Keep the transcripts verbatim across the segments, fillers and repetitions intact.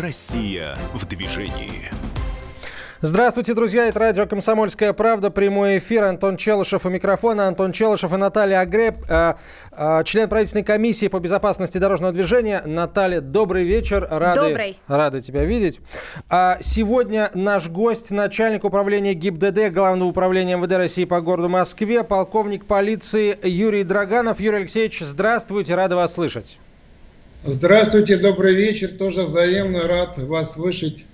Россия в движении. Здравствуйте, друзья. Это радио «Комсомольская правда». Прямой эфир. Антон Челышев у микрофона. Антон Челышев и Наталья Агреб, член правительственной комиссии по безопасности дорожного движения. Наталья, добрый вечер. Рады, добрый. Рады тебя видеть. Сегодня наш гость, начальник управления ГИБДД Главного управления МВД России по городу Москве, полковник полиции Юрий Дроганов. Юрий Алексеевич, здравствуйте. Рады вас слышать. Здравствуйте. Добрый вечер. Тоже взаимно рад вас слышать.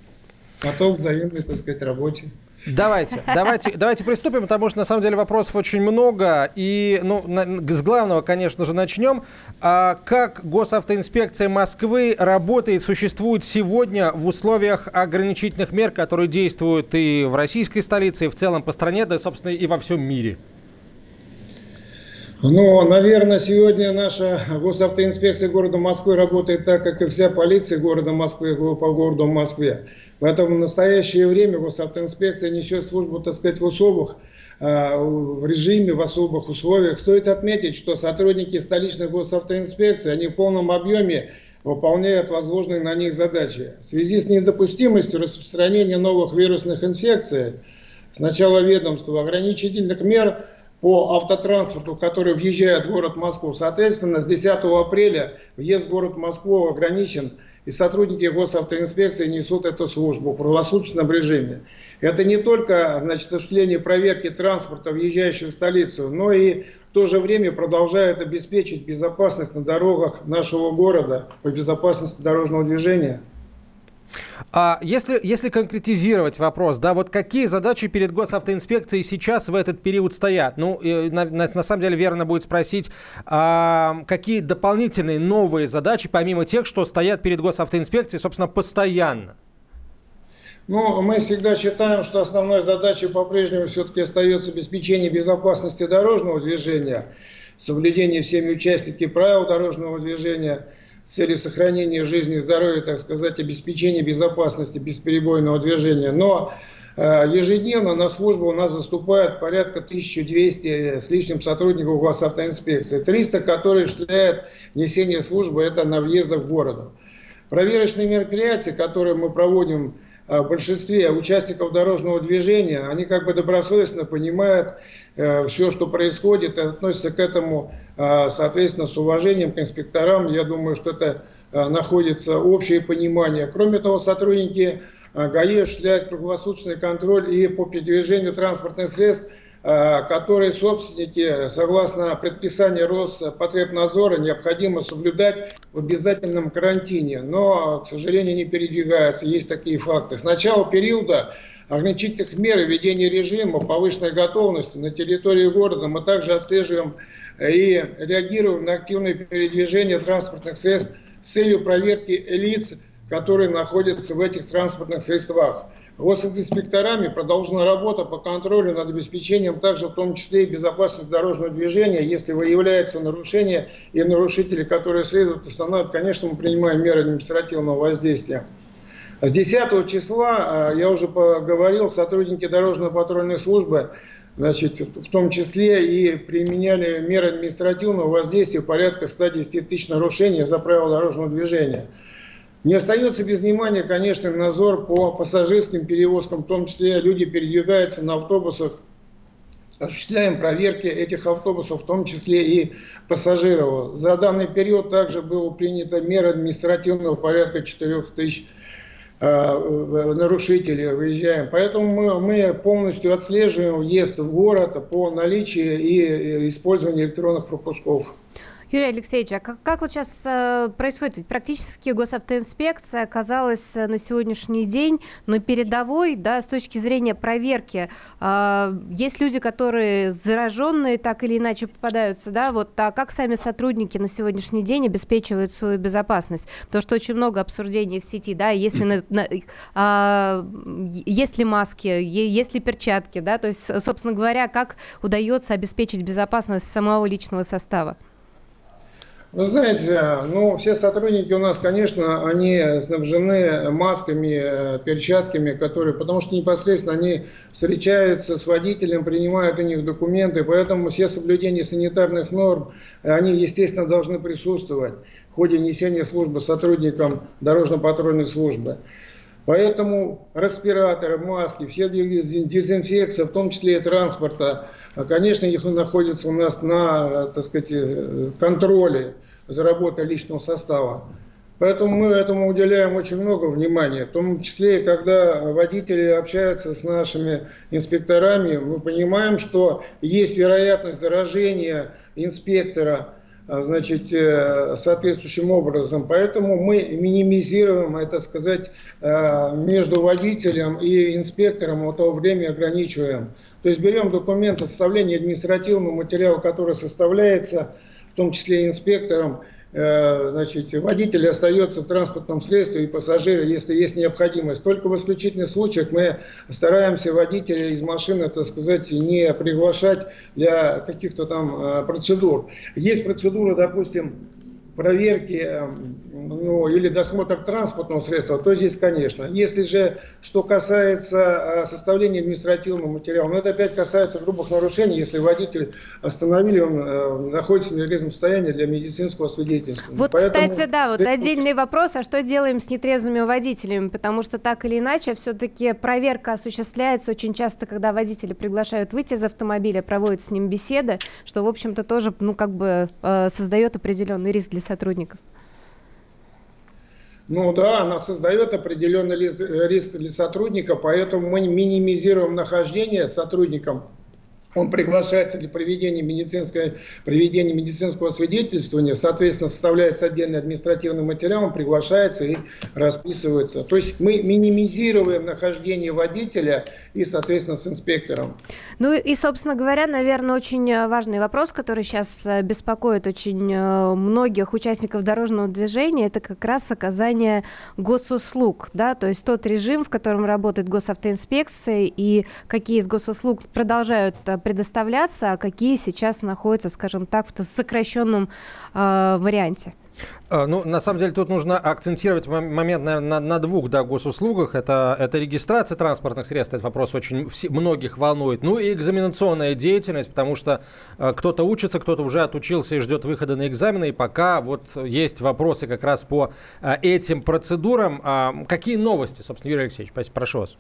Готов к взаимной, так сказать, работе. Давайте, давайте, давайте приступим, потому что, на самом деле, вопросов очень много. И ну, на, с главного, конечно же, начнем. А как госавтоинспекция Москвы работает, существует сегодня в условиях ограничительных мер, которые действуют и в российской столице, и в целом по стране, да, собственно, и во всем мире? Ну, наверное, сегодня наша госавтоинспекция города Москвы работает так, как и вся полиция города Москвы по городу Москве. Поэтому в настоящее время госавтоинспекция несет службу, так сказать, в особых в режиме, в особых условиях. Стоит отметить, что сотрудники столичной госавтоинспекции, они в полном объеме выполняют возложенные на них задачи. В связи с недопустимостью распространения новых вирусных инфекций с начала ведомства ограничительных мер по автотранспорту, который въезжает в город Москву. Соответственно, с десятого апреля въезд в город Москву ограничен, и сотрудники госавтоинспекции несут эту службу в круглосуточном режиме. Это не только, значит, осуществление проверки транспорта, въезжающего в столицу, но и в то же время продолжают обеспечить безопасность на дорогах нашего города, по безопасности дорожного движения. А если, если конкретизировать вопрос, да, вот какие задачи перед госавтоинспекцией сейчас в этот период стоят? Ну, на, на, на самом деле верно будет спросить, а, какие дополнительные новые задачи, помимо тех, что стоят перед госавтоинспекцией, собственно, постоянно? Ну, мы всегда считаем, что основной задачей по-прежнему все-таки остается обеспечение безопасности дорожного движения, соблюдение всеми участниками правил дорожного движения, с целью сохранения жизни и здоровья, так сказать, обеспечения безопасности бесперебойного движения. Но э, ежедневно на службу у нас заступает порядка тысяча двести с лишним сотрудников госавтоинспекции. триста, которые осуществляют несение службы, это на въездах в город. Проверочные мероприятия, которые мы проводим э, в большинстве участников дорожного движения, они как бы добросовестно понимают э, все, что происходит, и относятся к этому соответственно, с уважением к инспекторам, я думаю, что это находится общее понимание. Кроме того, сотрудники ГАИ осуществляют круглосуточный контроль и по передвижению транспортных средств, которые собственники, согласно предписанию Роспотребнадзора, необходимо соблюдать в обязательном карантине, но, к сожалению, не передвигаются, есть такие факты. С начала периода ограничительных мер и введения режима повышенной готовности на территории города мы также отслеживаем и реагируем на активное передвижение транспортных средств с целью проверки лиц, которые находятся в этих транспортных средствах. Госинспекторами продолжена работа по контролю над обеспечением также в том числе и безопасности дорожного движения. Если выявляется нарушение и нарушители, которые следуют, останавливают, конечно, мы принимаем меры административного воздействия. С десятого числа, я уже поговорил, сотрудники дорожно-патрульной службы, значит, в том числе и применяли меры административного воздействия порядка сто десять тысяч нарушений за правила дорожного движения. Не остается без внимания, конечно, надзор по пассажирским перевозкам, в том числе люди передвигаются на автобусах, осуществляем проверки этих автобусов, в том числе и пассажиров. За данный период также было принято меры административного порядка четыре тысячи. Нарушители выезжаем. Поэтому мы, мы полностью отслеживаем въезд в город по наличию и использованию электронных пропусков. Юрий Алексеевич, а как, как вот сейчас э, происходит? Ведь практически госавтоинспекция оказалась на сегодняшний день на передовой, да, с точки зрения проверки. Э, есть люди, которые зараженные так или иначе попадаются, да, вот, а как сами сотрудники на сегодняшний день обеспечивают свою безопасность? Потому что очень много обсуждений в сети, да, есть ли, на, на, э, есть ли маски, есть ли перчатки, да, то есть, собственно говоря, как удается обеспечить безопасность самого личного состава? Вы знаете, ну, все сотрудники у нас, конечно, они снабжены масками, перчатками, которые, потому что непосредственно они встречаются с водителем, принимают у них документы, поэтому все соблюдения санитарных норм, они, естественно, должны присутствовать в ходе несения службы сотрудникам дорожно-патрульной службы. Поэтому респираторы, маски, все дезинфекция, в том числе и транспорта, конечно, их находится у нас на, так сказать, контроле за работой личного состава. Поэтому мы этому уделяем очень много внимания, в том числе, когда водители общаются с нашими инспекторами, мы понимаем, что есть вероятность заражения инспектора, значит, соответствующим образом. Поэтому мы минимизируем, это сказать, между водителем и инспектором вот то время ограничиваем. То есть берем документы составления административного материала, который составляется, в том числе инспектором, значит, водитель остается в транспортном средстве и пассажиры, если есть необходимость. Только в исключительных случаях мы стараемся водителя из машины, так сказать, не приглашать для каких-то там процедур. Есть процедуры, допустим, проверки, ну, или досмотр транспортного средства, то здесь, конечно. Если же, что касается составления административного материала, но это опять касается грубых нарушений, если водитель остановили, он находится в нетрезвом состоянии для медицинского свидетельства. Вот, поэтому, кстати, да, вот отдельный вопрос, а что делаем с нетрезвыми водителями, потому что так или иначе все-таки проверка осуществляется очень часто, когда водители приглашают выйти из автомобиля, проводят с ним беседы, что, в общем-то, тоже, ну, как бы создает определенный риск для сотрудников. Ну да, она создает определенный риск для сотрудника, поэтому мы минимизируем нахождение сотрудником. Он приглашается для проведения медицинского, проведения медицинского свидетельствования, соответственно, составляется отдельный административный материал, он приглашается и расписывается. То есть мы минимизируем нахождение водителя и, соответственно, с инспектором. Ну и, собственно говоря, наверное, очень важный вопрос, который сейчас беспокоит очень многих участников дорожного движения, это как раз оказание госуслуг, да, то есть тот режим, в котором работает госавтоинспекция и какие из госуслуг продолжают предоставляться, а какие сейчас находятся, скажем так, в сокращенном э, варианте? Ну, на самом деле, тут нужно акцентировать момент, наверное, на, на двух, да, госуслугах. Это, это регистрация транспортных средств, этот вопрос очень вс- многих волнует. Ну и экзаменационная деятельность, потому что э, кто-то учится, кто-то уже отучился и ждет выхода на экзамены. И пока вот есть вопросы как раз по э, этим процедурам. Э, какие новости, собственно, Юрий Алексеевич, прошу вас.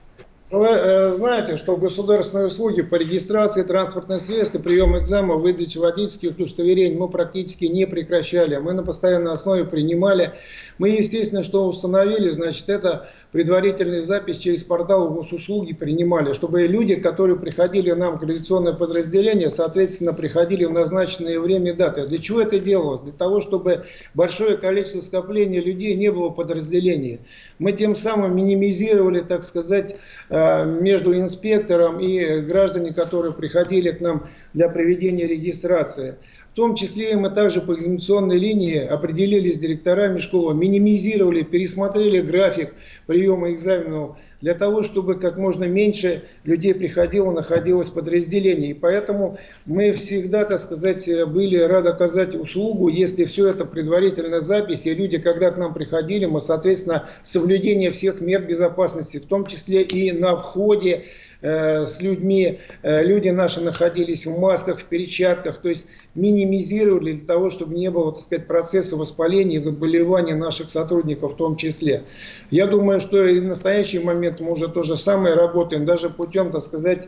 Вы знаете, что государственные услуги по регистрации транспортных средств и прием экзаменов, выдачи водительских удостоверений мы практически не прекращали. Мы на постоянной основе принимали. Мы, естественно, что установили, значит, это предварительная запись через портал госуслуги принимали, чтобы люди, которые приходили нам в координационное подразделение, соответственно, приходили в назначенное время и даты. Для чего это делалось? Для того, чтобы большое количество скопления людей не было в подразделении. Мы тем самым минимизировали, так сказать, между инспектором и гражданами, которые приходили к нам для проведения регистрации. В том числе мы также по экзаменационной линии определились с директорами школы, минимизировали, пересмотрели график приема экзаменов для того, чтобы как можно меньше людей приходило, находилось в подразделении. И поэтому мы всегда, так сказать, были рады оказать услугу, если все это предварительная запись, и люди, когда к нам приходили, мы, соответственно, соблюдение всех мер безопасности, в том числе и на входе, с людьми, люди наши находились в масках, в перчатках, то есть минимизировали для того, чтобы не было, так сказать, процесса воспаления и заболеваний наших сотрудников в том числе. Я думаю, что и в настоящий момент мы уже то же самое работаем, даже путем, так сказать,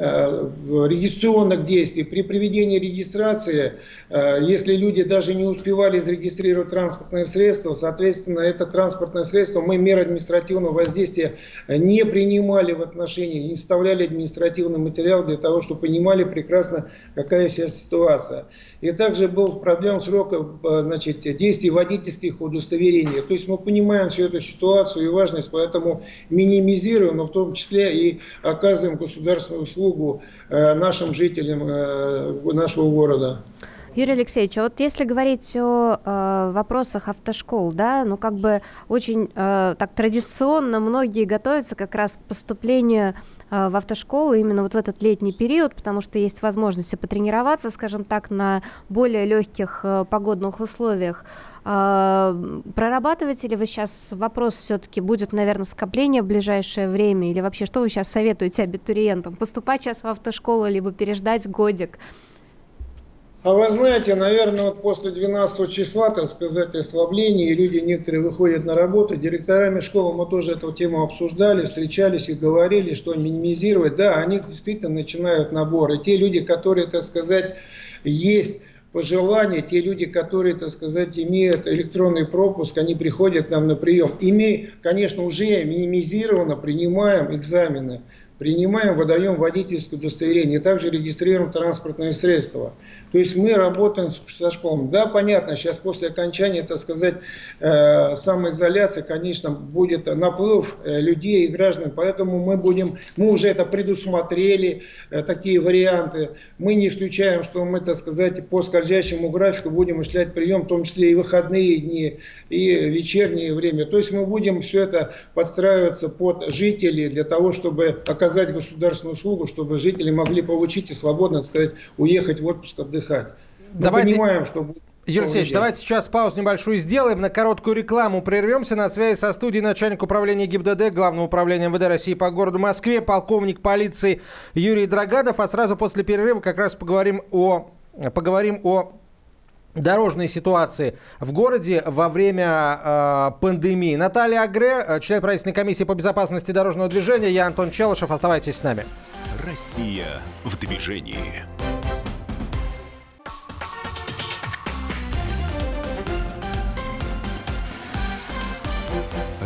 регистрационных действий. При проведении регистрации, если люди даже не успевали зарегистрировать транспортное средство, соответственно, это транспортное средство, мы меры административного воздействия не принимали в отношении, не составляли административный материал для того, чтобы понимали прекрасно, какая сейчас ситуация. И также был продлен срок, значит, действий водительских удостоверений. То есть мы понимаем всю эту ситуацию и важность, поэтому минимизируем, но в том числе и оказываем государственную услугу нашим жителям нашего города. Юрий Алексеевич, а вот если говорить о э, вопросах автошкол, да, ну как бы очень э, так традиционно многие готовятся как раз к поступлению в автошколы именно вот в этот летний период, потому что есть возможность потренироваться, скажем так, на более легких погодных условиях. Прорабатываете ли вы сейчас вопрос, все-таки будет, наверное, скопление в ближайшее время, или вообще что вы сейчас советуете абитуриентам? Поступать сейчас в автошколу, либо переждать годик? А вы знаете, наверное, вот после двенадцатого числа, так сказать, ослабление, и люди некоторые выходят на работу. Директорами школы мы тоже эту тему обсуждали, встречались и говорили, что минимизировать. Да, они действительно начинают набор. И те люди, которые, так сказать, есть... пожелания, те люди, которые, так сказать, имеют электронный пропуск, они приходят к нам на прием. И мы, конечно, уже минимизированно принимаем экзамены, принимаем, выдаем водительское удостоверение, также регистрируем транспортные средства. То есть мы работаем со школами. Да, понятно, сейчас после окончания, так сказать, э, самоизоляции, конечно, будет наплыв людей и граждан, поэтому мы будем, мы уже это предусмотрели, э, такие варианты. Мы не исключаем, что мы, так сказать, по скользящему графику будем осуществлять прием, в том числе и выходные дни, и вечернее время. То есть мы будем все это подстраиваться под жителей для того, чтобы оказаться оказать государственную услугу, чтобы жители могли получить и свободно, так сказать, уехать в отпуск отдыхать. Мы Давайте... понимаем, что будет. Юрий Алексеевич, давайте сейчас паузу небольшую сделаем, на короткую рекламу прервемся. На связи со студией начальник управления ГИБДД Главного управления МВД России по городу Москве, полковник полиции Юрий Дроганов. А сразу после перерыва как раз поговорим о... поговорим о... дорожной ситуации в городе во время э, пандемии. Наталья Агреб, член правительственной комиссии по безопасности дорожного движения. Я Антон Челышев. Оставайтесь с нами. Россия в движении.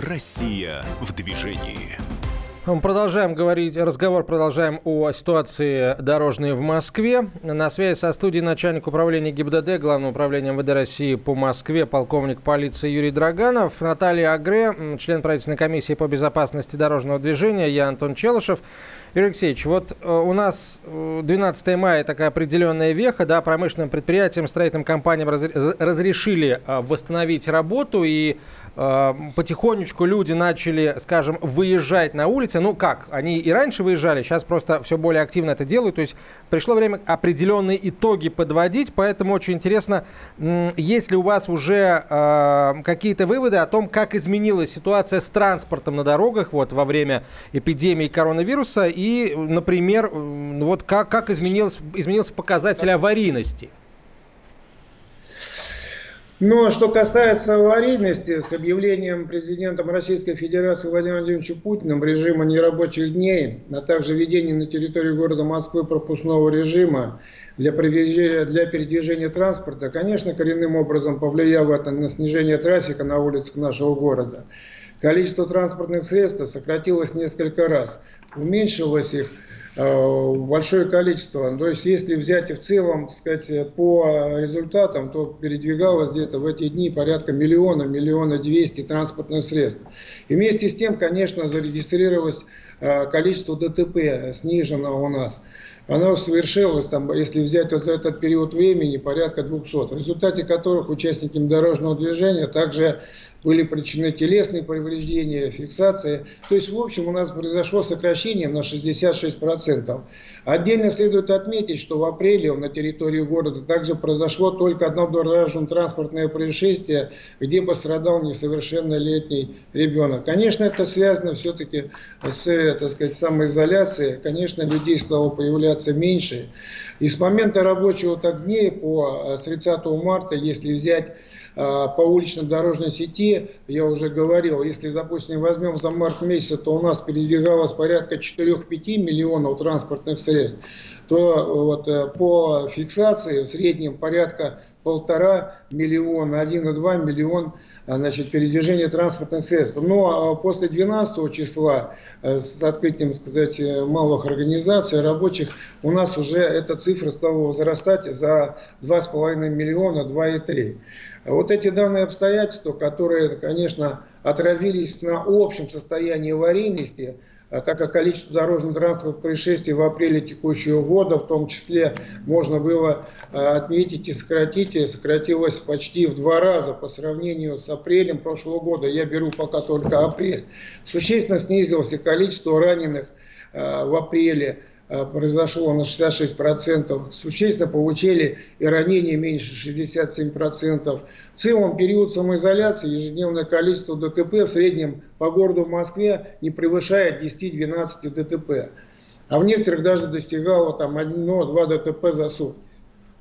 Россия в движении. Мы продолжаем говорить, разговор продолжаем о ситуации дорожной в Москве. На связи со студией начальник управления ГИБДД, Главного управления МВД России по Москве, полковник полиции Юрий Дроганов, Наталья Агреб, член правительственной комиссии по безопасности дорожного движения, я Антон Челышев. Юрий Алексеевич, вот у нас двенадцатого мая такая определенная веха, да, промышленным предприятиям, строительным компаниям разрешили восстановить работу, и э, потихонечку люди начали, скажем, выезжать на улицы. Ну как, они и раньше выезжали, сейчас просто все более активно это делают, то есть пришло время определенные итоги подводить, поэтому очень интересно, есть ли у вас уже э, какие-то выводы о том, как изменилась ситуация с транспортом на дорогах вот, во время эпидемии коронавируса. И, например, вот как, как изменился показатель аварийности? Ну, что касается аварийности, с объявлением президентом Российской Федерации Владимиром Владимировичем Путиным режима нерабочих дней, а также введения на территории города Москвы пропускного режима для передвижения транспорта, конечно, коренным образом повлияло это на снижение трафика на улицах нашего города. Количество транспортных средств сократилось несколько раз. Уменьшилось их э, большое количество. То есть, если взять и в целом, так сказать, по результатам, то передвигалось где-то в эти дни порядка миллиона, миллиона двести транспортных средств. И вместе с тем, конечно, зарегистрировалось э, количество ДТП снижено у нас. Оно совершилось, там, если взять вот за этот период времени, порядка двухсот, в результате которых участникам дорожного движения также были причинены телесные повреждения, фиксации. То есть, в общем, у нас произошло сокращение на шестьдесят шесть процентов. Отдельно следует отметить, что в апреле на территории города также произошло только одно дорожно-транспортное происшествие, где пострадал несовершеннолетний ребенок. Конечно, это связано все-таки с, так сказать, самоизоляцией. Конечно, людей стало появляться меньше. И с момента рабочего так дня по тридцатого марта, если взять по уличной дорожной сети, я уже говорил, если, допустим, возьмем за март месяц, то у нас передвигалось порядка четыре-пять миллионов транспортных средств, то вот по фиксации в среднем порядка полтора миллиона, один и два миллиона, значит, передвижения транспортных средств. Но после двенадцатого числа с открытием, сказать, малых организаций, рабочих, у нас уже эта цифра стала возрастать за два с половиной миллиона, два и три. Вот эти данные обстоятельства, которые, конечно, отразились на общем состоянии аварийности, так как количество дорожно-транспортных происшествий в апреле текущего года, в том числе, можно было отметить и сократить, и сократилось почти в два раза по сравнению с апрелем прошлого года, я беру пока только апрель, существенно снизилось и количество раненых в апреле произошло на шестьдесят шесть процентов, существенно получили и ранения меньше шестьдесят семь процентов. В целом период самоизоляции ежедневное количество ДТП в среднем по городу Москве не превышает десять-двенадцать ДТП, а в некоторых даже достигало там одно-два ДТП за сутки.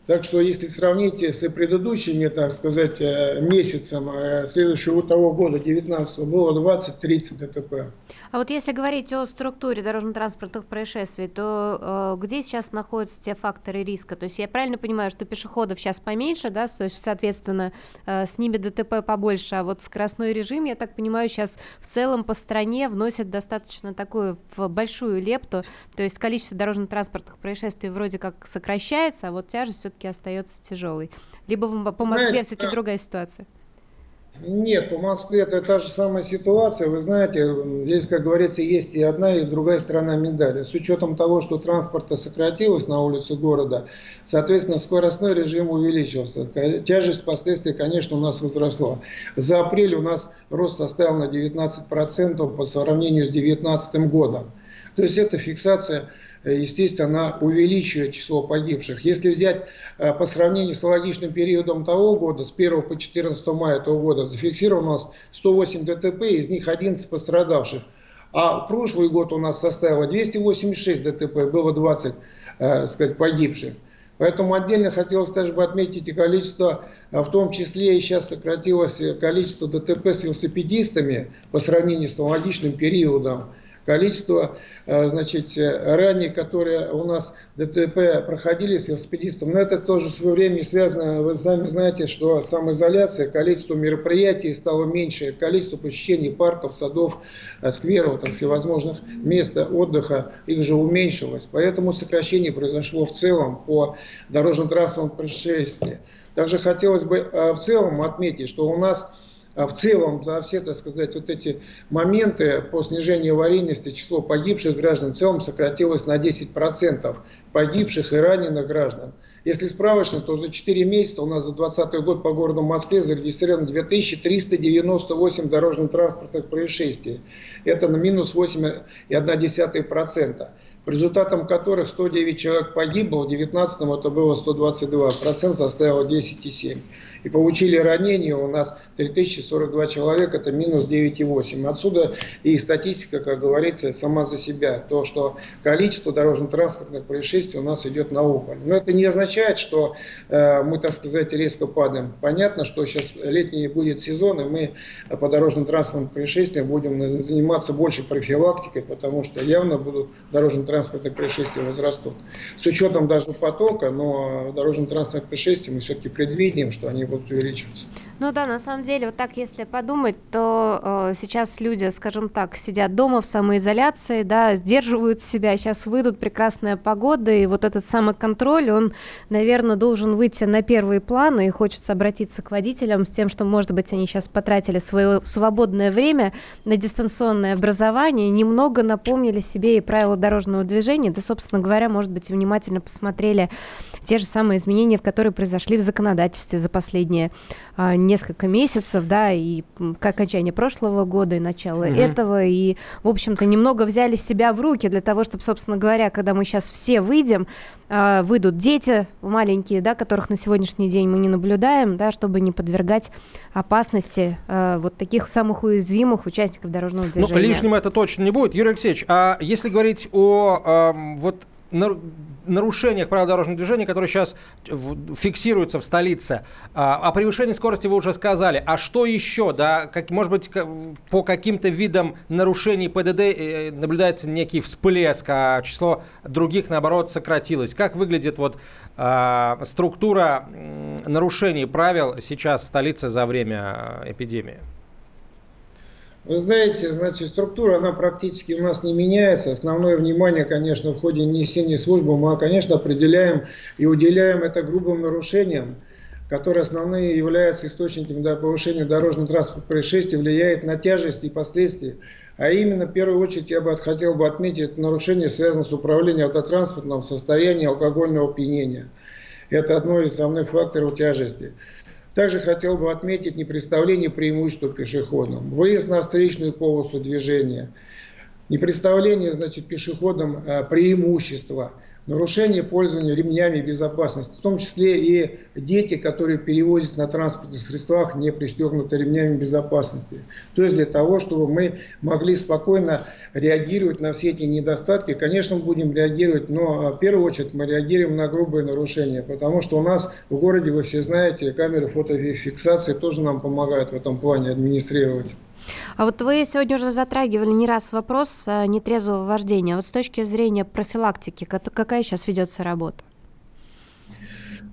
Так что если сравнить с предыдущими, так сказать, месяцем следующего того года, девятнадцатого, было двадцать-тридцать ДТП. А вот если говорить о структуре дорожно-транспортных происшествий, то э, где сейчас находятся те факторы риска? То есть я правильно понимаю, что пешеходов сейчас поменьше, да, то есть, соответственно, э, с ними ДТП побольше, а вот скоростной режим, я так понимаю, сейчас в целом по стране вносит достаточно такую большую лепту, то есть количество дорожно-транспортных происшествий вроде как сокращается, а вот тяжесть все все-таки остается тяжелой. Либо по Москве знаете, все-таки да. другая ситуация? Нет, по Москве это та же самая ситуация. Вы знаете, здесь, как говорится, есть и одна, и другая сторона медали. С учетом того, что транспорта сократилось на улице города, соответственно, скоростной режим увеличился. Тяжесть впоследствии, конечно, у нас возросла. За апрель у нас рост составил на девятнадцать процентов по сравнению с две тысячи девятнадцатым годом. То есть это фиксация, естественно, увеличивает число погибших. Если взять по сравнению с аналогичным периодом того года, с первого по четырнадцатое мая этого года, зафиксировано у нас сто восемь ДТП, из них одиннадцать пострадавших. А прошлый год у нас составило двести восемьдесят шесть ДТП, было двадцать, так сказать, погибших. Поэтому отдельно хотелось также бы отметить и количество, в том числе и сейчас сократилось количество ДТП с велосипедистами по сравнению с аналогичным периодом. Количество, значит, ранее, которые у нас ДТП проходили с велосипедистом, но это тоже в свое время связано, вы сами знаете, что самоизоляция, количество мероприятий стало меньше, количество посещений парков, садов, скверов, там, всевозможных мест отдыха, их же уменьшилось. Поэтому сокращение произошло в целом по дорожно-транспортным происшествиям. Также хотелось бы в целом отметить, что у нас... В целом, за все, так сказать, вот эти моменты по снижению аварийности число погибших граждан в целом сократилось на десять процентов погибших и раненых граждан. Если справочно, то за четыре месяца у нас за двадцатый год по городу Москве зарегистрировано две тысячи триста девяносто восемь дорожно-транспортных происшествий. Это на минус восемь целых одна десятая процента. По результатам которых сто девять человек погибло, в две тысячи девятнадцатом это было сто двадцать два процента, составило десять целых семь десятых процента. И получили ранения у нас три тысячи сорок два человека, это минус девять целых восемь десятых процента. Отсюда и статистика, как говорится, сама за себя. То, что количество дорожно-транспортных происшествий у нас идет на убыль. Но это не означает, что э, мы, так сказать, резко падаем. Понятно, что сейчас летний будет сезон, и мы по дорожно-транспортным происшествиям будем заниматься больше профилактикой, потому что явно будут дорожно-транспортные транспортных происшествий возрастут. С учетом даже потока, но дорожно-транспортных происшествий мы все-таки предвидим, что они будут увеличиваться. Ну да, на самом деле, вот так если подумать, то э, сейчас люди, скажем так, сидят дома в самоизоляции, да, сдерживают себя, сейчас выйдут, прекрасная погода, и вот этот самоконтроль, он, наверное, должен выйти на первый план, и хочется обратиться к водителям с тем, что, может быть, они сейчас потратили свое свободное время на дистанционное образование, немного напомнили себе и правила дорожного движения, да, собственно говоря, может быть, и внимательно посмотрели те же самые изменения, которые произошли в законодательстве за последние а, несколько месяцев, да, и к окончанию прошлого года, и начало mm-hmm. этого, и, в общем-то, немного взяли себя в руки для того, чтобы, собственно говоря, когда мы сейчас все выйдем, а, выйдут дети маленькие, да, которых на сегодняшний день мы не наблюдаем, да, чтобы не подвергать опасности а, вот таких самых уязвимых участников дорожного движения. Ну, лишним это точно не будет. Юрий Алексеевич, а если говорить о вот нарушениях правил дорожного движения, которые сейчас фиксируются в столице. О превышении скорости вы уже сказали. А что еще? Да? Как, может быть, по каким-то видам нарушений ПДД наблюдается некий всплеск, а число других, наоборот, сократилось. Как выглядит вот, э, структура нарушений правил сейчас в столице за время эпидемии? Вы знаете, значит, структура, она практически у нас не меняется. Основное внимание, конечно, в ходе несения службы мы, конечно, определяем и уделяем это грубым нарушениям, которые основные являются источниками повышения дорожно-транспортных происшествий, влияет на тяжесть и последствия. А именно, в первую очередь, я бы хотел бы отметить, это нарушение связано с управлением автотранспортом в состоянии алкогольного опьянения. Это одно из основных факторов тяжести. Также хотел бы отметить непредоставление преимущества пешеходам, выезд на встречную полосу движения, непредставление, значит, пешеходам преимущества, нарушение пользования ремнями безопасности, в том числе и дети, которые перевозят на транспортных средствах, не пристегнуты ремнями безопасности. То есть для того, чтобы мы могли спокойно реагировать на все эти недостатки. Конечно, мы будем реагировать, но в первую очередь мы реагируем на грубые нарушения, потому что у нас в городе, вы все знаете, камеры фотофиксации тоже нам помогают в этом плане администрировать. А вот вы сегодня уже затрагивали не раз вопрос нетрезвого вождения. Вот с точки зрения профилактики, какая сейчас ведется работа?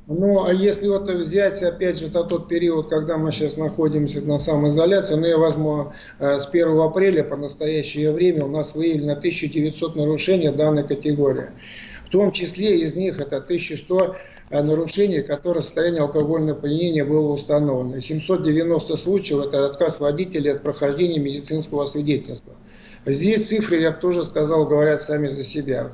Ну, а если вот взять, опять же, на тот период, когда мы сейчас находимся на самоизоляции, ну, я возьму с первого апреля по настоящее время у нас выявлено тысяча девятьсот нарушений данной категории. В том числе из них это тысяча сто нарушений, которые состояние алкогольного опьянения было установлено. семьсот девяносто случаев – это отказ водителя от прохождения медицинского свидетельства. Здесь цифры, я бы тоже сказал, говорят сами за себя.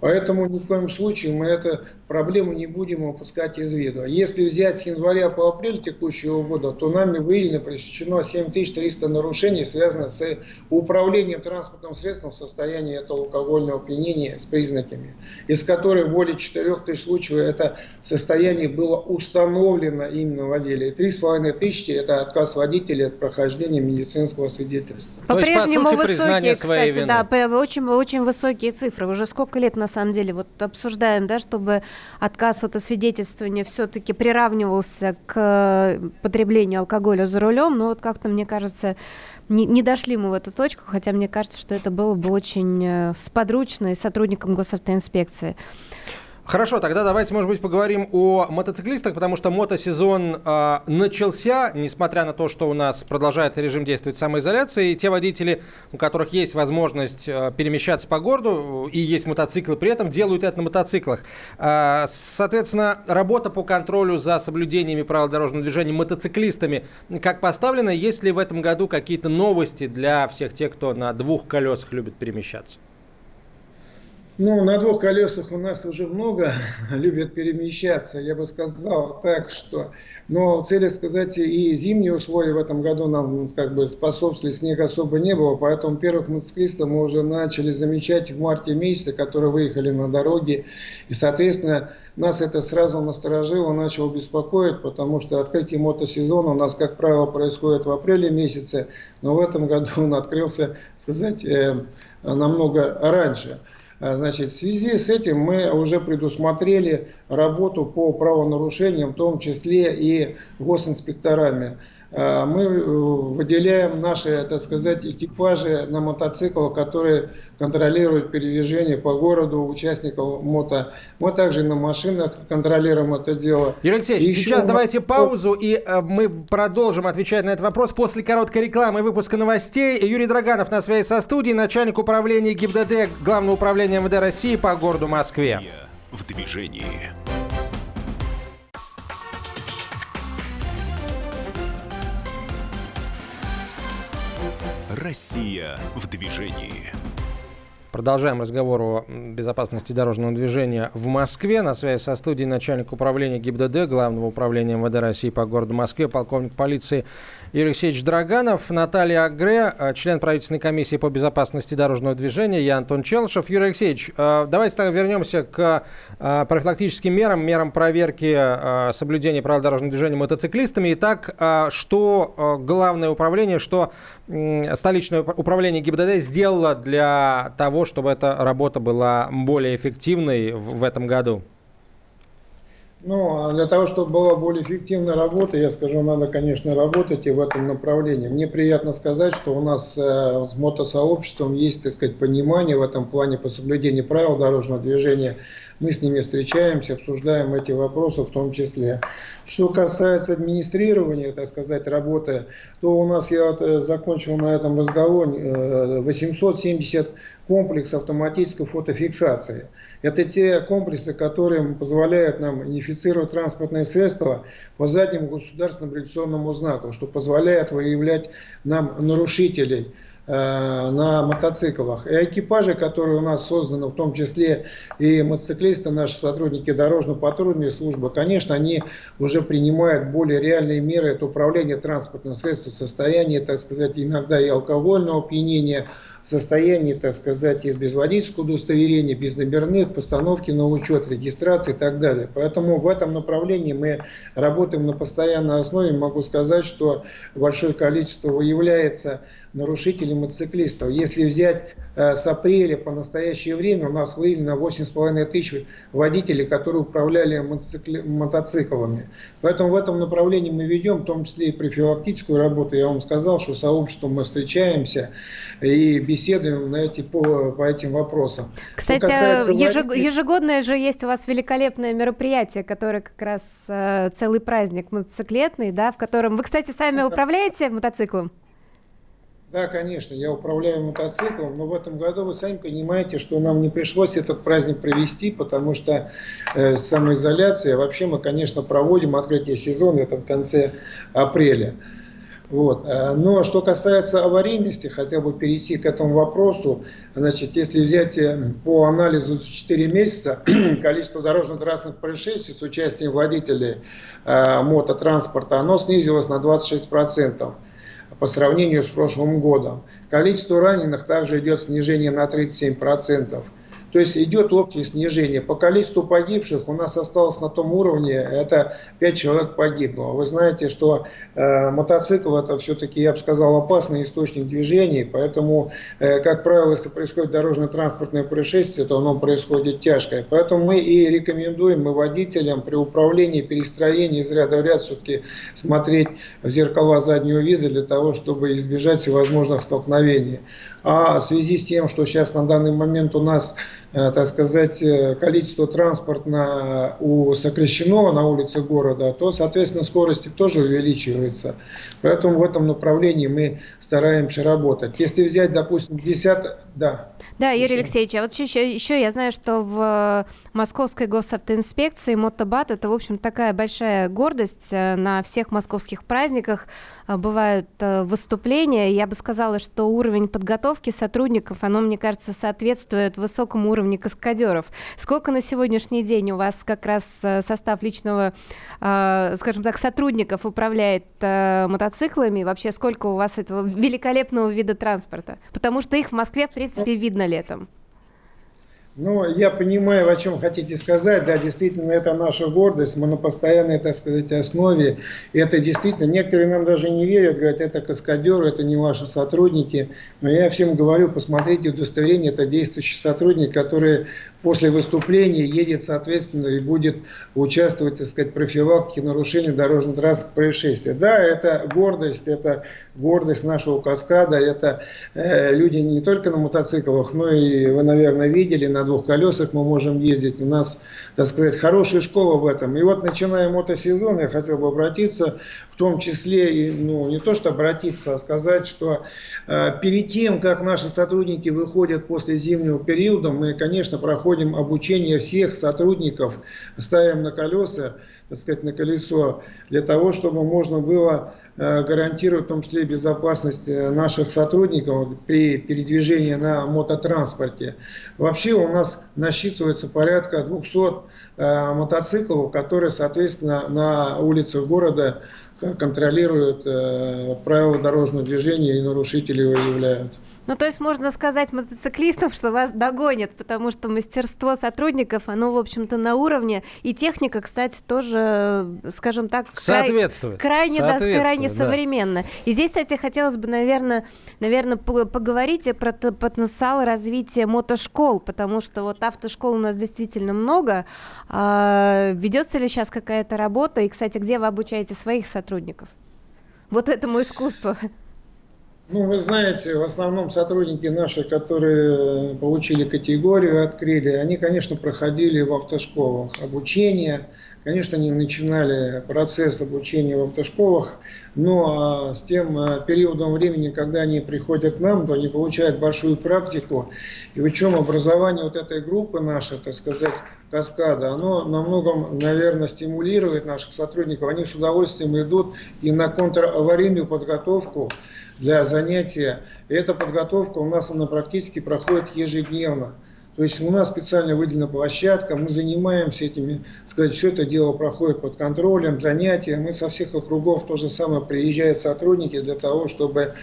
Поэтому ни в коем случае мы эту проблему не будем упускать из виду. Если взять с января по апрель текущего года, то нами выявлено, пресечено семь тысяч триста нарушений, связанных с управлением транспортным средством в состоянии этого алкогольного опьянения с признаками, из которых более четыре тысячи случаев это состояние было установлено именно водителя. И три с половиной тысячи это отказ водителя от прохождения медицинского свидетельства. По-прежнему высокие, кстати, да, очень, очень высокие цифры. Уже сколько лет на На самом деле, вот обсуждаем, да, чтобы отказ от освидетельствования все-таки приравнивался к потреблению алкоголя за рулем, но вот как-то, мне кажется, не, не дошли мы в эту точку, хотя мне кажется, что это было бы очень сподручно и сотрудникам госавтоинспекции. Хорошо, тогда давайте, может быть, поговорим о мотоциклистах, потому что мотосезон э, начался, несмотря на то, что у нас продолжает режим действовать самоизоляции, и те водители, у которых есть возможность э, перемещаться по городу и есть мотоциклы, при этом делают это на мотоциклах. Э, соответственно, работа по контролю за соблюдениями правил дорожного движения мотоциклистами как поставлена? Есть ли в этом году какие-то новости для всех тех, кто на двух колесах любит перемещаться? Ну, на двух колесах у нас уже много любят перемещаться, я бы сказал так, что... Но в целях сказать, и зимние условия в этом году нам как бы способствовали, снега особо не было, поэтому первых мотоциклистов мы уже начали замечать в марте месяце, которые выехали на дороги, и, соответственно, нас это сразу насторожило, начало беспокоить, потому что открытие мотосезона у нас, как правило, происходит в апреле месяце, но в этом году он открылся, сказать, намного раньше. Значит, в связи с этим мы уже предусмотрели работу по правонарушениям, в том числе и госинспекторами. Мы выделяем наши, так сказать, экипажи на мотоциклах, которые контролируют передвижение по городу участников мото. Мы также на машинах контролируем это дело. Юрий Алексеевич, Еще сейчас мы... давайте паузу, и мы продолжим отвечать на этот вопрос после короткой рекламы и выпуска новостей. Юрий Дроганов на связи со студией, начальник управления ГИБДД Главного управления МВД России по городу Москве. В движении. Россия в движении. Продолжаем разговор о безопасности дорожного движения в Москве. На связи со студией начальник управления ГИБДД Главного управления МВД России по городу Москве, полковник полиции Юрий Алексеевич Дроганов, Наталья Агреб, член правительственной комиссии по безопасности дорожного движения, я Антон Челышев. Юрий Алексеевич, давайте тогда вернемся к профилактическим мерам, мерам проверки соблюдения правил дорожного движения мотоциклистами. Итак, что главное управление, что столичное управление ГИБДД сделало для того, чтобы эта работа была более эффективной в, в этом году? Ну, для того, чтобы была более эффективная работа, я скажу, надо, конечно, работать и в этом направлении. Мне приятно сказать, что у нас э, с мотосообществом есть, так сказать, понимание в этом плане по соблюдению правил дорожного движения. Мы с ними встречаемся, обсуждаем эти вопросы в том числе. Что касается администрирования, так сказать, работы, то у нас, я вот закончил на этом разговоре, восемьсот семьдесят комплекс автоматической фотофиксации. Это те комплексы, которые позволяют нам идентифицировать транспортные средства по заднему государственному регистрационному знаку, что позволяет выявлять нам нарушителей на мотоциклах. И экипажи, которые у нас созданы, в том числе и мотоциклисты, наши сотрудники дорожно-патрульной службы, конечно, они уже принимают более реальные меры от управления транспортным средством в состоянии, так сказать, иногда и алкогольного опьянения, состоянии, так сказать, из без водительского удостоверения, без номерных, постановки на учет, регистрации и так далее. Поэтому в этом направлении мы работаем на постоянной основе. Могу сказать, что большое количество выявляется нарушителем и циклистов. Если взять э, с апреля по настоящее время, у нас выявлено восемь с половиной тысяч водителей, которые управляли мотоцикли... мотоциклами. Поэтому в этом направлении мы ведем, в том числе и профилактическую работу. Я вам сказал, что сообществом мы встречаемся и беседуем на эти, по, по этим вопросам. Кстати, ежег... водителей... ежегодное же есть у вас великолепное мероприятие, которое как раз э, целый праздник мотоциклетный, да, в котором вы, кстати, сами управляете мотоциклом? Да, конечно, я управляю мотоциклом, но в этом году вы сами понимаете, что нам не пришлось этот праздник провести, потому что э, самоизоляция, вообще мы, конечно, проводим открытие сезона, это в конце апреля. Вот. Но что касается аварийности, хотя бы перейти к этому вопросу, значит, если взять по анализу четыре месяца, количество дорожно-транспортных происшествий с участием водителей э, мототранспорта, оно снизилось на двадцать шесть процентов. По сравнению с прошлым годом. Количество раненых также идет снижение на тридцать семь процентов. То есть идет общее снижение. По количеству погибших у нас осталось на том уровне, это пять человек погибло. Вы знаете, что э, мотоцикл это все-таки, я бы сказал, опасный источник движения, поэтому, э, как правило, если происходит дорожно-транспортное происшествие, то оно происходит тяжкое. Поэтому мы и рекомендуем и водителям при управлении, перестроении из ряда в ряд все-таки смотреть в зеркала заднего вида для того, чтобы избежать всевозможных столкновений. А в связи с тем, что сейчас на данный момент у нас, так сказать, количество транспорта сокращено на улице города, то, соответственно, скорости тоже увеличиваются. Поэтому в этом направлении мы стараемся работать. Если взять, допустим, десятый... Да, да Юрий Алексеевич, а вот еще, еще я знаю, что в Московской госавтоинспекции мотобат – это, в общем, такая большая гордость. На всех московских праздниках бывают выступления. Я бы сказала, что уровень подготовки сотрудников, оно, мне кажется, соответствует высокому уровню каскадеров. Сколько на сегодняшний день у вас как раз состав личного, э, скажем так, сотрудников управляет э, мотоциклами? Вообще сколько у вас этого великолепного вида транспорта? Потому что их в Москве, в принципе, видно летом. Ну, я понимаю, о чем хотите сказать. Да, действительно, это наша гордость. Мы на постоянной, так сказать, основе. И это действительно, некоторые нам даже не верят, говорят, это каскадеры, это не ваши сотрудники. Но я всем говорю, посмотрите удостоверение, это действующий сотрудник, который после выступления едет, соответственно, и будет участвовать, так сказать, в профилактике нарушений дорожно-транспортных происшествий. Да, это гордость, это гордость нашего каскада, это э, люди не только на мотоциклах, но и, вы, наверное, видели, на двух колесах мы можем ездить. У нас, так сказать, хорошая школа в этом. И вот, начиная мотосезон, я хотел бы обратиться, в том числе, и, ну, не то что обратиться, а сказать, что э, перед тем, как наши сотрудники выходят после зимнего периода, мы, конечно, проходим обучение всех сотрудников, ставим на колеса, так сказать, на колесо, для того, чтобы можно было гарантирует в том числе безопасность наших сотрудников при передвижении на мототранспорте. Вообще у нас насчитывается порядка двести мотоциклов, которые, соответственно, на улицах города контролируют правила дорожного движения и нарушителей выявляют. Ну, то есть можно сказать мотоциклистам, что вас догонят, потому что мастерство сотрудников, оно, в общем-то, на уровне. И техника, кстати, тоже, скажем так, соответствует. Край... крайне, Соответствует, да, крайне да. современно. И здесь, кстати, хотелось бы, наверное, наверное, поговорить про потенциал развития мотошкол, потому что вот автошкол у нас действительно много. А ведется ли сейчас какая-то работа? И, кстати, где вы обучаете своих сотрудников? Вот этому искусству. Ну, вы знаете, в основном сотрудники наши, которые получили категорию, открыли, они, конечно, проходили в автошколах обучение. Конечно, они начинали процесс обучения в автошколах, но с тем периодом времени, когда они приходят к нам, то они получают большую практику. И причем образование вот этой группы нашей, так сказать, каскада, оно намного, наверное, стимулирует наших сотрудников. Они с удовольствием идут и на контраварийную подготовку для занятия. И эта подготовка у нас она практически проходит ежедневно. То есть у нас специально выделена площадка, мы занимаемся этими, сказать, все это дело проходит под контролем, занятия. Мы со всех округов то же самое приезжают сотрудники для того, чтобы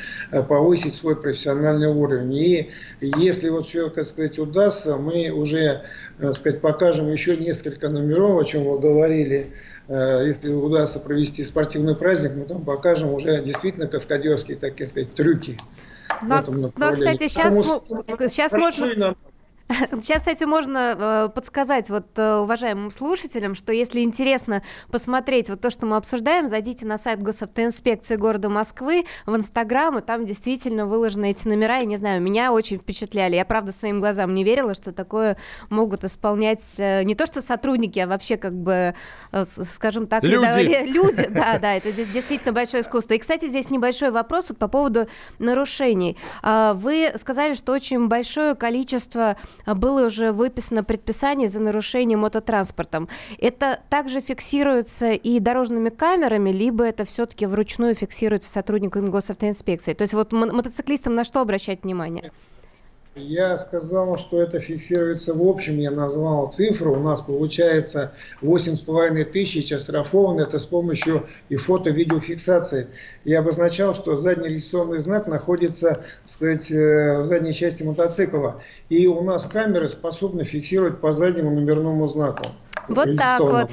повысить свой профессиональный уровень. И если вот все, так сказать, удастся, мы уже, так сказать, покажем еще несколько номеров, о чем вы говорили. Если удастся провести спортивный праздник, мы там покажем уже действительно каскадерские, так сказать, трюки. Но, но кстати, сейчас, Потому, сейчас можно... Сейчас, кстати, можно подсказать вот уважаемым слушателям, что если интересно посмотреть вот то, что мы обсуждаем, зайдите на сайт Госавтоинспекции города Москвы в Инстаграм, и там действительно выложены эти номера, и, не знаю, меня очень впечатляли. Я, правда, своим глазам не верила, что такое могут исполнять не то что сотрудники, а вообще, как бы, скажем так... Люди! Люди, да, да, это действительно большое искусство. И, кстати, здесь небольшой вопрос вот по поводу нарушений. Вы сказали, что очень большое количество... было уже выписано предписание за нарушение мототранспортом. Это также фиксируется и дорожными камерами, либо это все-таки вручную фиксируется сотрудниками Госавтоинспекции? То есть вот мо- мотоциклистам на что обращать внимание? Я сказал, что это фиксируется в общем, я назвал цифру, у нас получается восемь с половиной тысяч оштрафованы, это с помощью и фото-видеофиксации. Я обозначал, что задний регистрационный знак находится, так сказать, в задней части мотоцикла, и у нас камеры способны фиксировать по заднему номерному знаку. Вот так вот.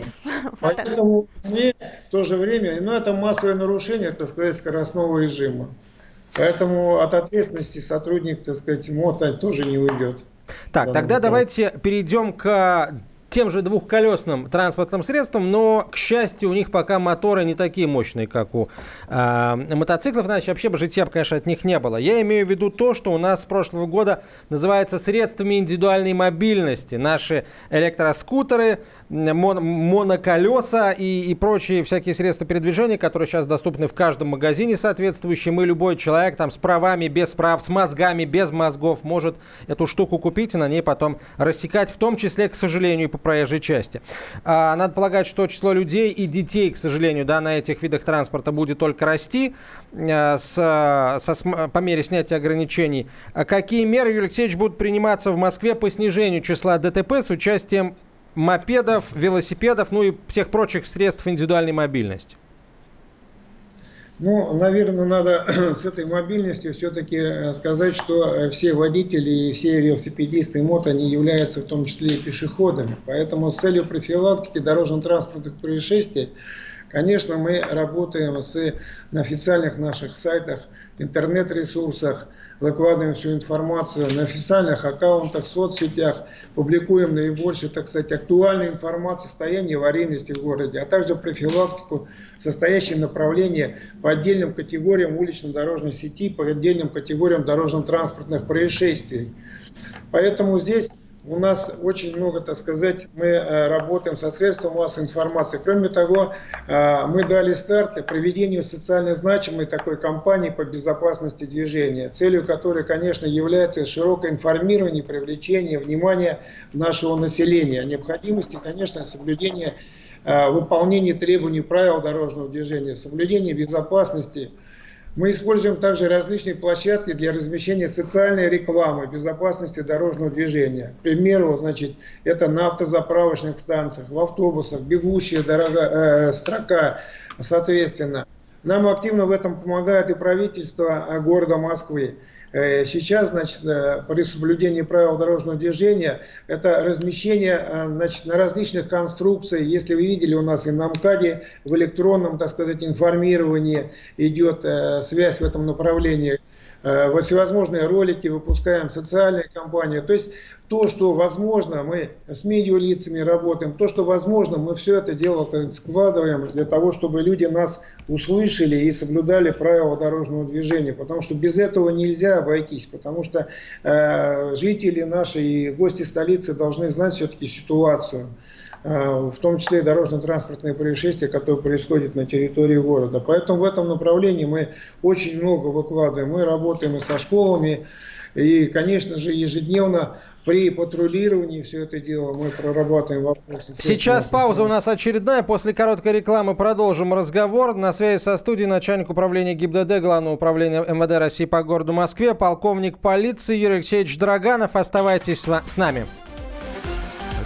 Поэтому мне в то же время, ну это массовое нарушение, так сказать, скоростного режима. Поэтому от ответственности сотрудник, так сказать, мото тоже не уйдет. Так, тогда давайте перейдем к тем же двухколесным транспортным средствам, но, к счастью, у них пока моторы не такие мощные, как у э, мотоциклов, иначе вообще бы житья, конечно, от них не было. Я имею в виду то, что у нас с прошлого года называется средствами индивидуальной мобильности. Наши электроскутеры, мон- моноколеса и, и прочие всякие средства передвижения, которые сейчас доступны в каждом магазине соответствующем, и любой человек там с правами, без прав, с мозгами, без мозгов может эту штуку купить и на ней потом рассекать, в том числе, к сожалению, по проезжей части. А, надо полагать, что число людей и детей, к сожалению, да, на этих видах транспорта будет только расти а, с, со, по мере снятия ограничений. А какие меры, Юрий Алексеевич, будут приниматься в Москве по снижению числа ДТП с участием мопедов, велосипедов, ну и всех прочих средств индивидуальной мобильности? Ну, наверное, надо с этой мобильностью все-таки сказать, что все водители и все велосипедисты и мото, они являются в том числе и пешеходами. Поэтому с целью профилактики дорожно-транспортных происшествий, конечно, мы работаем с, на официальных наших сайтах, интернет-ресурсах, выкладываем всю информацию на официальных аккаунтах, соцсетях, публикуем наибольшую, так сказать, актуальную информацию о состоянии аварийности в городе, а также профилактику состоящей направления по отдельным категориям улично-дорожной сети, по отдельным категориям дорожно-транспортных происшествий. Поэтому здесь у нас очень много, так сказать, мы работаем со средством массовой информации. Кроме того, мы дали старт проведению социально значимой такой кампании по безопасности движения, целью которой, конечно, является широкое информирование, привлечение внимания нашего населения о необходимости, конечно, соблюдения, выполнения требований правил дорожного движения, соблюдения безопасности. Мы используем также различные площадки для размещения социальной рекламы безопасности дорожного движения. К примеру, значит, это на автозаправочных станциях, в автобусах, бегущая дорога, э, строка, соответственно. Нам активно в этом помогает и правительство города Москвы. Сейчас, значит, при соблюдении правил дорожного движения, это размещение, значит, на различных конструкциях. Если вы видели, у нас и на МКАДе в электронном, так сказать, информировании идет связь в этом направлении. Во всевозможные ролики выпускаем, социальные кампании. То есть то, что возможно, мы с медиалицами работаем, то, что возможно, мы все это дело складываем для того, чтобы люди нас услышали и соблюдали правила дорожного движения. Потому что без этого нельзя обойтись, потому что э, жители наши и гости столицы должны знать все-таки ситуацию, в том числе и дорожно-транспортные происшествия, которые происходят на территории города. Поэтому в этом направлении мы очень много выкладываем. Мы работаем и со школами, и, конечно же, ежедневно при патрулировании все это дело мы прорабатываем вопросы. Сейчас пауза у нас очередная. После короткой рекламы продолжим разговор. На связи со студией начальник управления ГИБДД Главного управления МВД России по городу Москве, полковник полиции Юрий Алексеевич Дроганов. Оставайтесь с нами.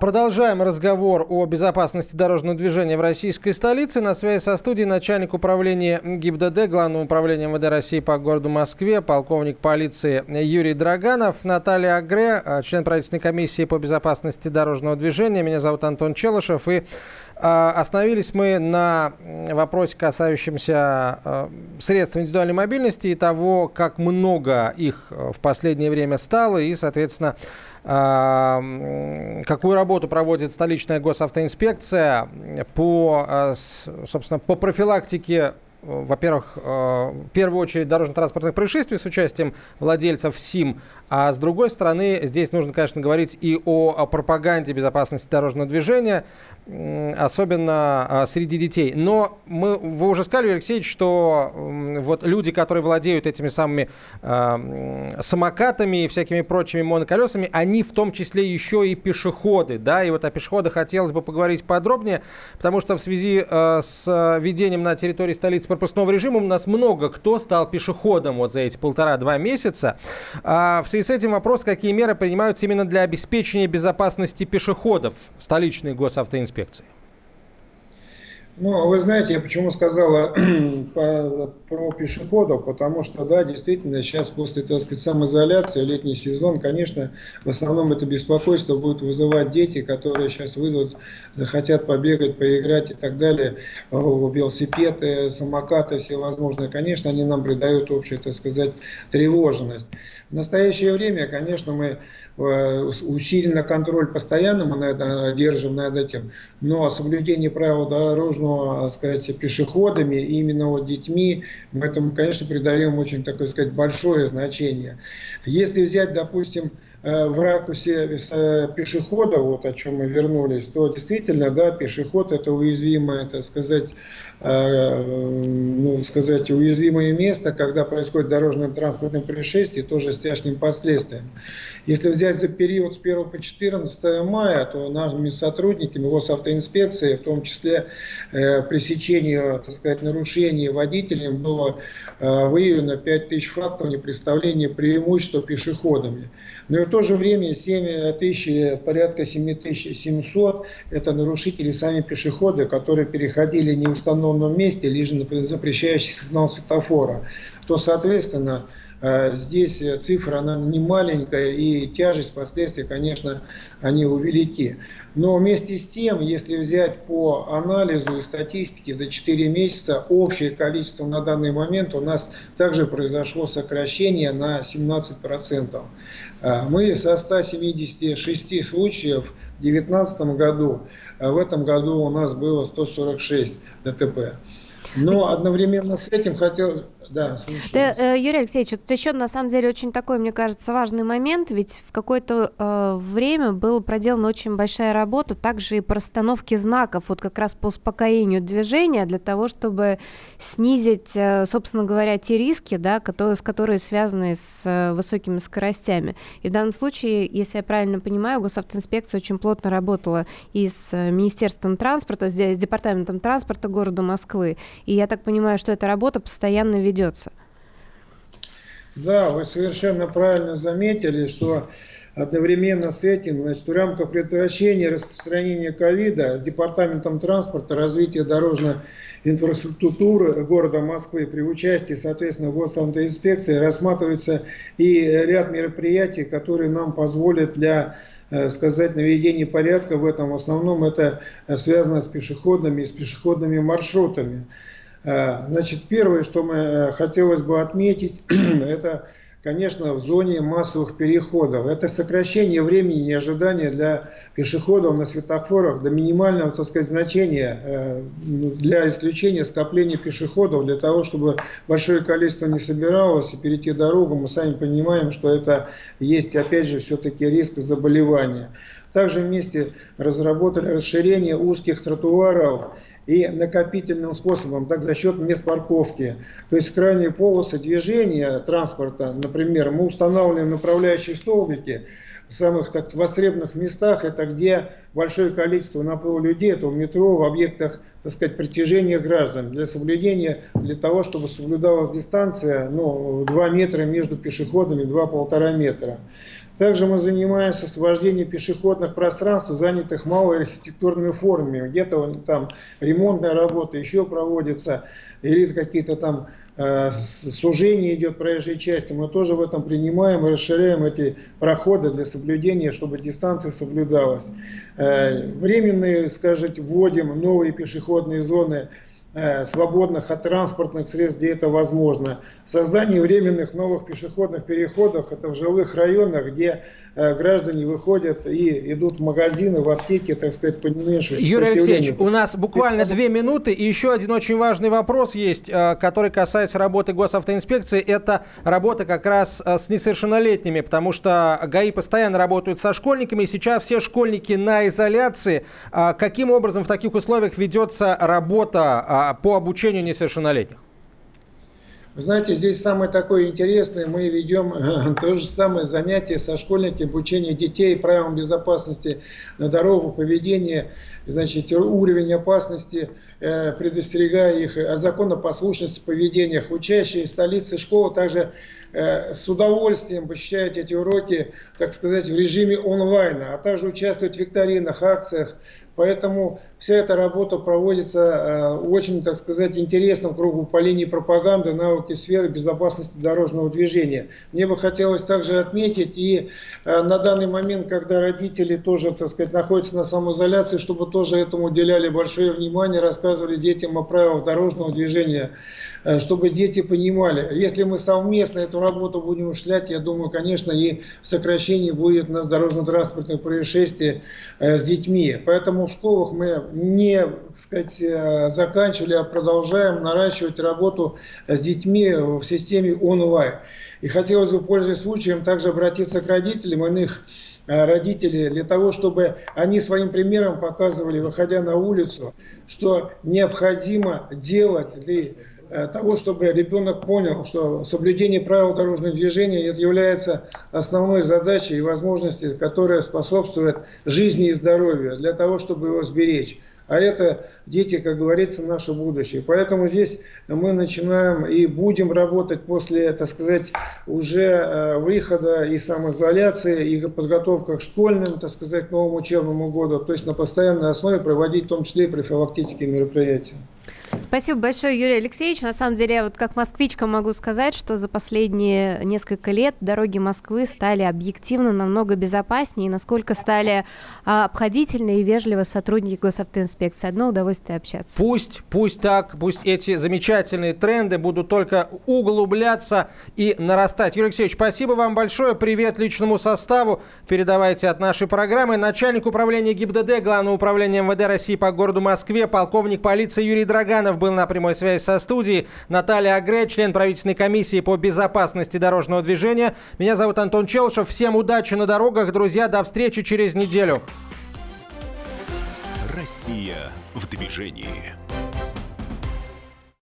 Продолжаем разговор о безопасности дорожного движения в российской столице. На связи со студией начальник управления ГИБДД, Главного управления МВД России по городу Москве, полковник полиции Юрий Дроганов, Наталья Агреб, член правительственной комиссии по безопасности дорожного движения. Меня зовут Антон Челышев. И остановились мы на вопросе, касающемся средств индивидуальной мобильности и того, как много их в последнее время стало и, соответственно, какую работу проводит столичная госавтоинспекция по, собственно, по профилактике, во-первых, в первую очередь дорожно-транспортных происшествий с участием владельцев СИМ, а с другой стороны, здесь нужно, конечно, говорить и о пропаганде безопасности дорожного движения, особенно среди детей. Но мы, вы уже сказали, Юрий Алексеевич, что вот люди, которые владеют этими самыми э, самокатами и всякими прочими моноколесами, они в том числе еще и пешеходы, да, и вот о пешеходах хотелось бы поговорить подробнее, потому что в связи э, с введением на территории столицы пропускного режима у нас много кто стал пешеходом вот за эти полтора-два месяца. А в связи с этим вопрос, какие меры принимаются именно для обеспечения безопасности пешеходов столичной госавтоинспекции? Ну, вы знаете, я почему сказала про пешеходов, потому что, да, действительно, сейчас после, так сказать, самоизоляции, летний сезон, конечно, в основном это беспокойство будут вызывать дети, которые сейчас выйдут, хотят побегать, поиграть и так далее, велосипеды, самокаты всевозможные, конечно, они нам придают общую, так сказать, тревожность. В настоящее время, конечно, мы усиленно контроль постоянно мы на это, держим над этим, но соблюдение правил дорожного, так сказать, пешеходами, именно вот детьми, мы этому, конечно, придаем очень, так сказать, большое значение. Если взять, допустим, в ракурсе пешехода, вот о чем мы вернулись, то действительно, да, пешеход – это уязвимое, так сказать, э, ну, сказать, уязвимое место, когда происходит дорожное транспортное происшествие, тоже с тяжким последствием. Если взять за период с первого по четырнадцатое мая, то нашими сотрудниками госавтоинспекции, в том числе э, при сечении, так сказать, нарушений водителям, было э, выявлено пять тысяч фактов непредоставления преимущества пешеходами. Но в то же время семь тысяч, порядка семь тысяч семьсот это нарушители сами пешеходы, которые переходили не в установленном месте, лишь на запрещающий сигнал светофора. То, соответственно, здесь цифра, она не маленькая, и тяжесть последствий, конечно, они увелики. Но вместе с тем, если взять по анализу и статистике за четыре месяца, общее количество на данный момент у нас также произошло сокращение на семнадцать процентов. Мы со ста семидесяти шести случаев в две тысячи девятнадцатом году, в этом году у нас было сто сорок шесть ДТП. Но одновременно с этим хотелось... Да, да, Юрий Алексеевич, это еще на самом деле очень такой, мне кажется, важный момент, ведь в какое-то э, время была проделана очень большая работа, также и по расстановке знаков, вот как раз по успокоению движения, для того, чтобы снизить, э, собственно говоря, те риски, да, которые, с которыми связаны с э, высокими скоростями. И в данном случае, если я правильно понимаю, госавтоинспекция очень плотно работала и с Министерством транспорта, с, с Департаментом транспорта города Москвы, и я так понимаю, что эта работа постоянно ведется. Да, вы совершенно правильно заметили, что одновременно с этим, значит, в рамках предотвращения распространения ковида с Департаментом транспорта, развития дорожной инфраструктуры города Москвы при участии, соответственно, госавтоинспекции рассматривается и ряд мероприятий, которые нам позволят для, сказать, наведение порядка в этом. В основном это связано с пешеходными и с пешеходными маршрутами. Значит, первое, что мы хотелось бы отметить, это конечно, в зоне массовых переходов. Это сокращение времени и ожидания для пешеходов на светофорах до минимального, так сказать, значения для исключения скопления пешеходов, для того, чтобы большое количество не собиралось и перейти дорогу. Мы сами понимаем, что это есть, опять же, все-таки риск заболевания. Также вместе разработали расширение узких тротуаров и накопительным способом, так за счет мест парковки. То есть крайние полосы движения транспорта, например, мы устанавливаем направляющие столбики в самых так востребованных местах, это где большое количество наплыва людей, это в метро, в объектах, так сказать, притяжения граждан, для соблюдения, для того, чтобы соблюдалась дистанция, ну, два метра между пешеходами, два-полтора метра. Также мы занимаемся освобождением пешеходных пространств, занятых малой архитектурной формой. Где-то там ремонтная работа еще проводится, или какие-то там э, сужения идет проезжей части. Мы тоже в этом принимаем и расширяем эти проходы для соблюдения, чтобы дистанция соблюдалась. Э, временные, скажите, вводим новые пешеходные зоны, свободных от транспортных средств, где это возможно. Создание временных новых пешеходных переходов, это в жилых районах, где граждане выходят и идут в магазины, в аптеки, так сказать, под меньшим сопротивлением. Юрий Алексеевич, у нас буквально две минуты, и еще один очень важный вопрос есть, который касается работы госавтоинспекции. Это работа как раз с несовершеннолетними, потому что ГАИ постоянно работают со школьниками, и сейчас все школьники на изоляции. Каким образом в таких условиях ведется работа по обучению несовершеннолетних? Вы знаете, здесь самое такое интересное, мы ведем то же самое занятие со школьниками, обучение детей правилам безопасности на дорогах, поведения, значит, уровень опасности, предостерегая их о законопослушности в поведениях. Учащие столицы школы также с удовольствием посещают эти уроки, так сказать, в режиме онлайн, а также участвуют в викторинах, акциях. Поэтому вся эта работа проводится в очень, так сказать, интересном кругу по линии пропаганды, науки, сферы безопасности дорожного движения. Мне бы хотелось также отметить, и на данный момент, когда родители тоже, так сказать, находятся на самоизоляции, чтобы тоже этому уделяли большое внимание, рассказывали детям о правилах дорожного движения, чтобы дети понимали. Если мы совместно эту работу будем ушлять, я думаю, конечно, и сокращение будет у нас дорожно-транспортных происшествий с детьми. Поэтому в школах мы не, так сказать, заканчивали, а продолжаем наращивать работу с детьми в системе онлайн. И хотелось бы, пользуясь случаем, также обратиться к родителям, иных родителей, для того, чтобы они своим примером показывали, выходя на улицу, что необходимо делать для того, чтобы ребенок понял, что соблюдение правил дорожного движения является основной задачей и возможностью, которая способствует жизни и здоровью, для того, чтобы его сберечь. А это дети, как говорится, наше будущее. Поэтому здесь мы начинаем и будем работать после, так сказать, уже выхода и самоизоляции, и подготовка к школьным, так сказать, к новому учебному году. То есть на постоянной основе проводить в том числе и профилактические мероприятия. Спасибо большое, Юрий Алексеевич. На самом деле, я вот как москвичка могу сказать, что за последние несколько лет дороги Москвы стали объективно намного безопаснее, насколько стали обходительны и вежливы сотрудники госавтоинспекции. Одно удовольствие общаться. Пусть, пусть так, пусть эти замечательные тренды будут только углубляться и нарастать. Юрий Алексеевич, спасибо вам большое. Привет личному составу передавайте от нашей программы. Начальник управления ГИБДД, Главного управления МВД России по городу Москве, полковник полиции Юрий Дроганов был на прямой связи со студией. Наталья Агреб, член правительственной комиссии по безопасности дорожного движения. Меня зовут Антон Челышев. Всем удачи на дорогах, друзья. До встречи через неделю. Россия в движении.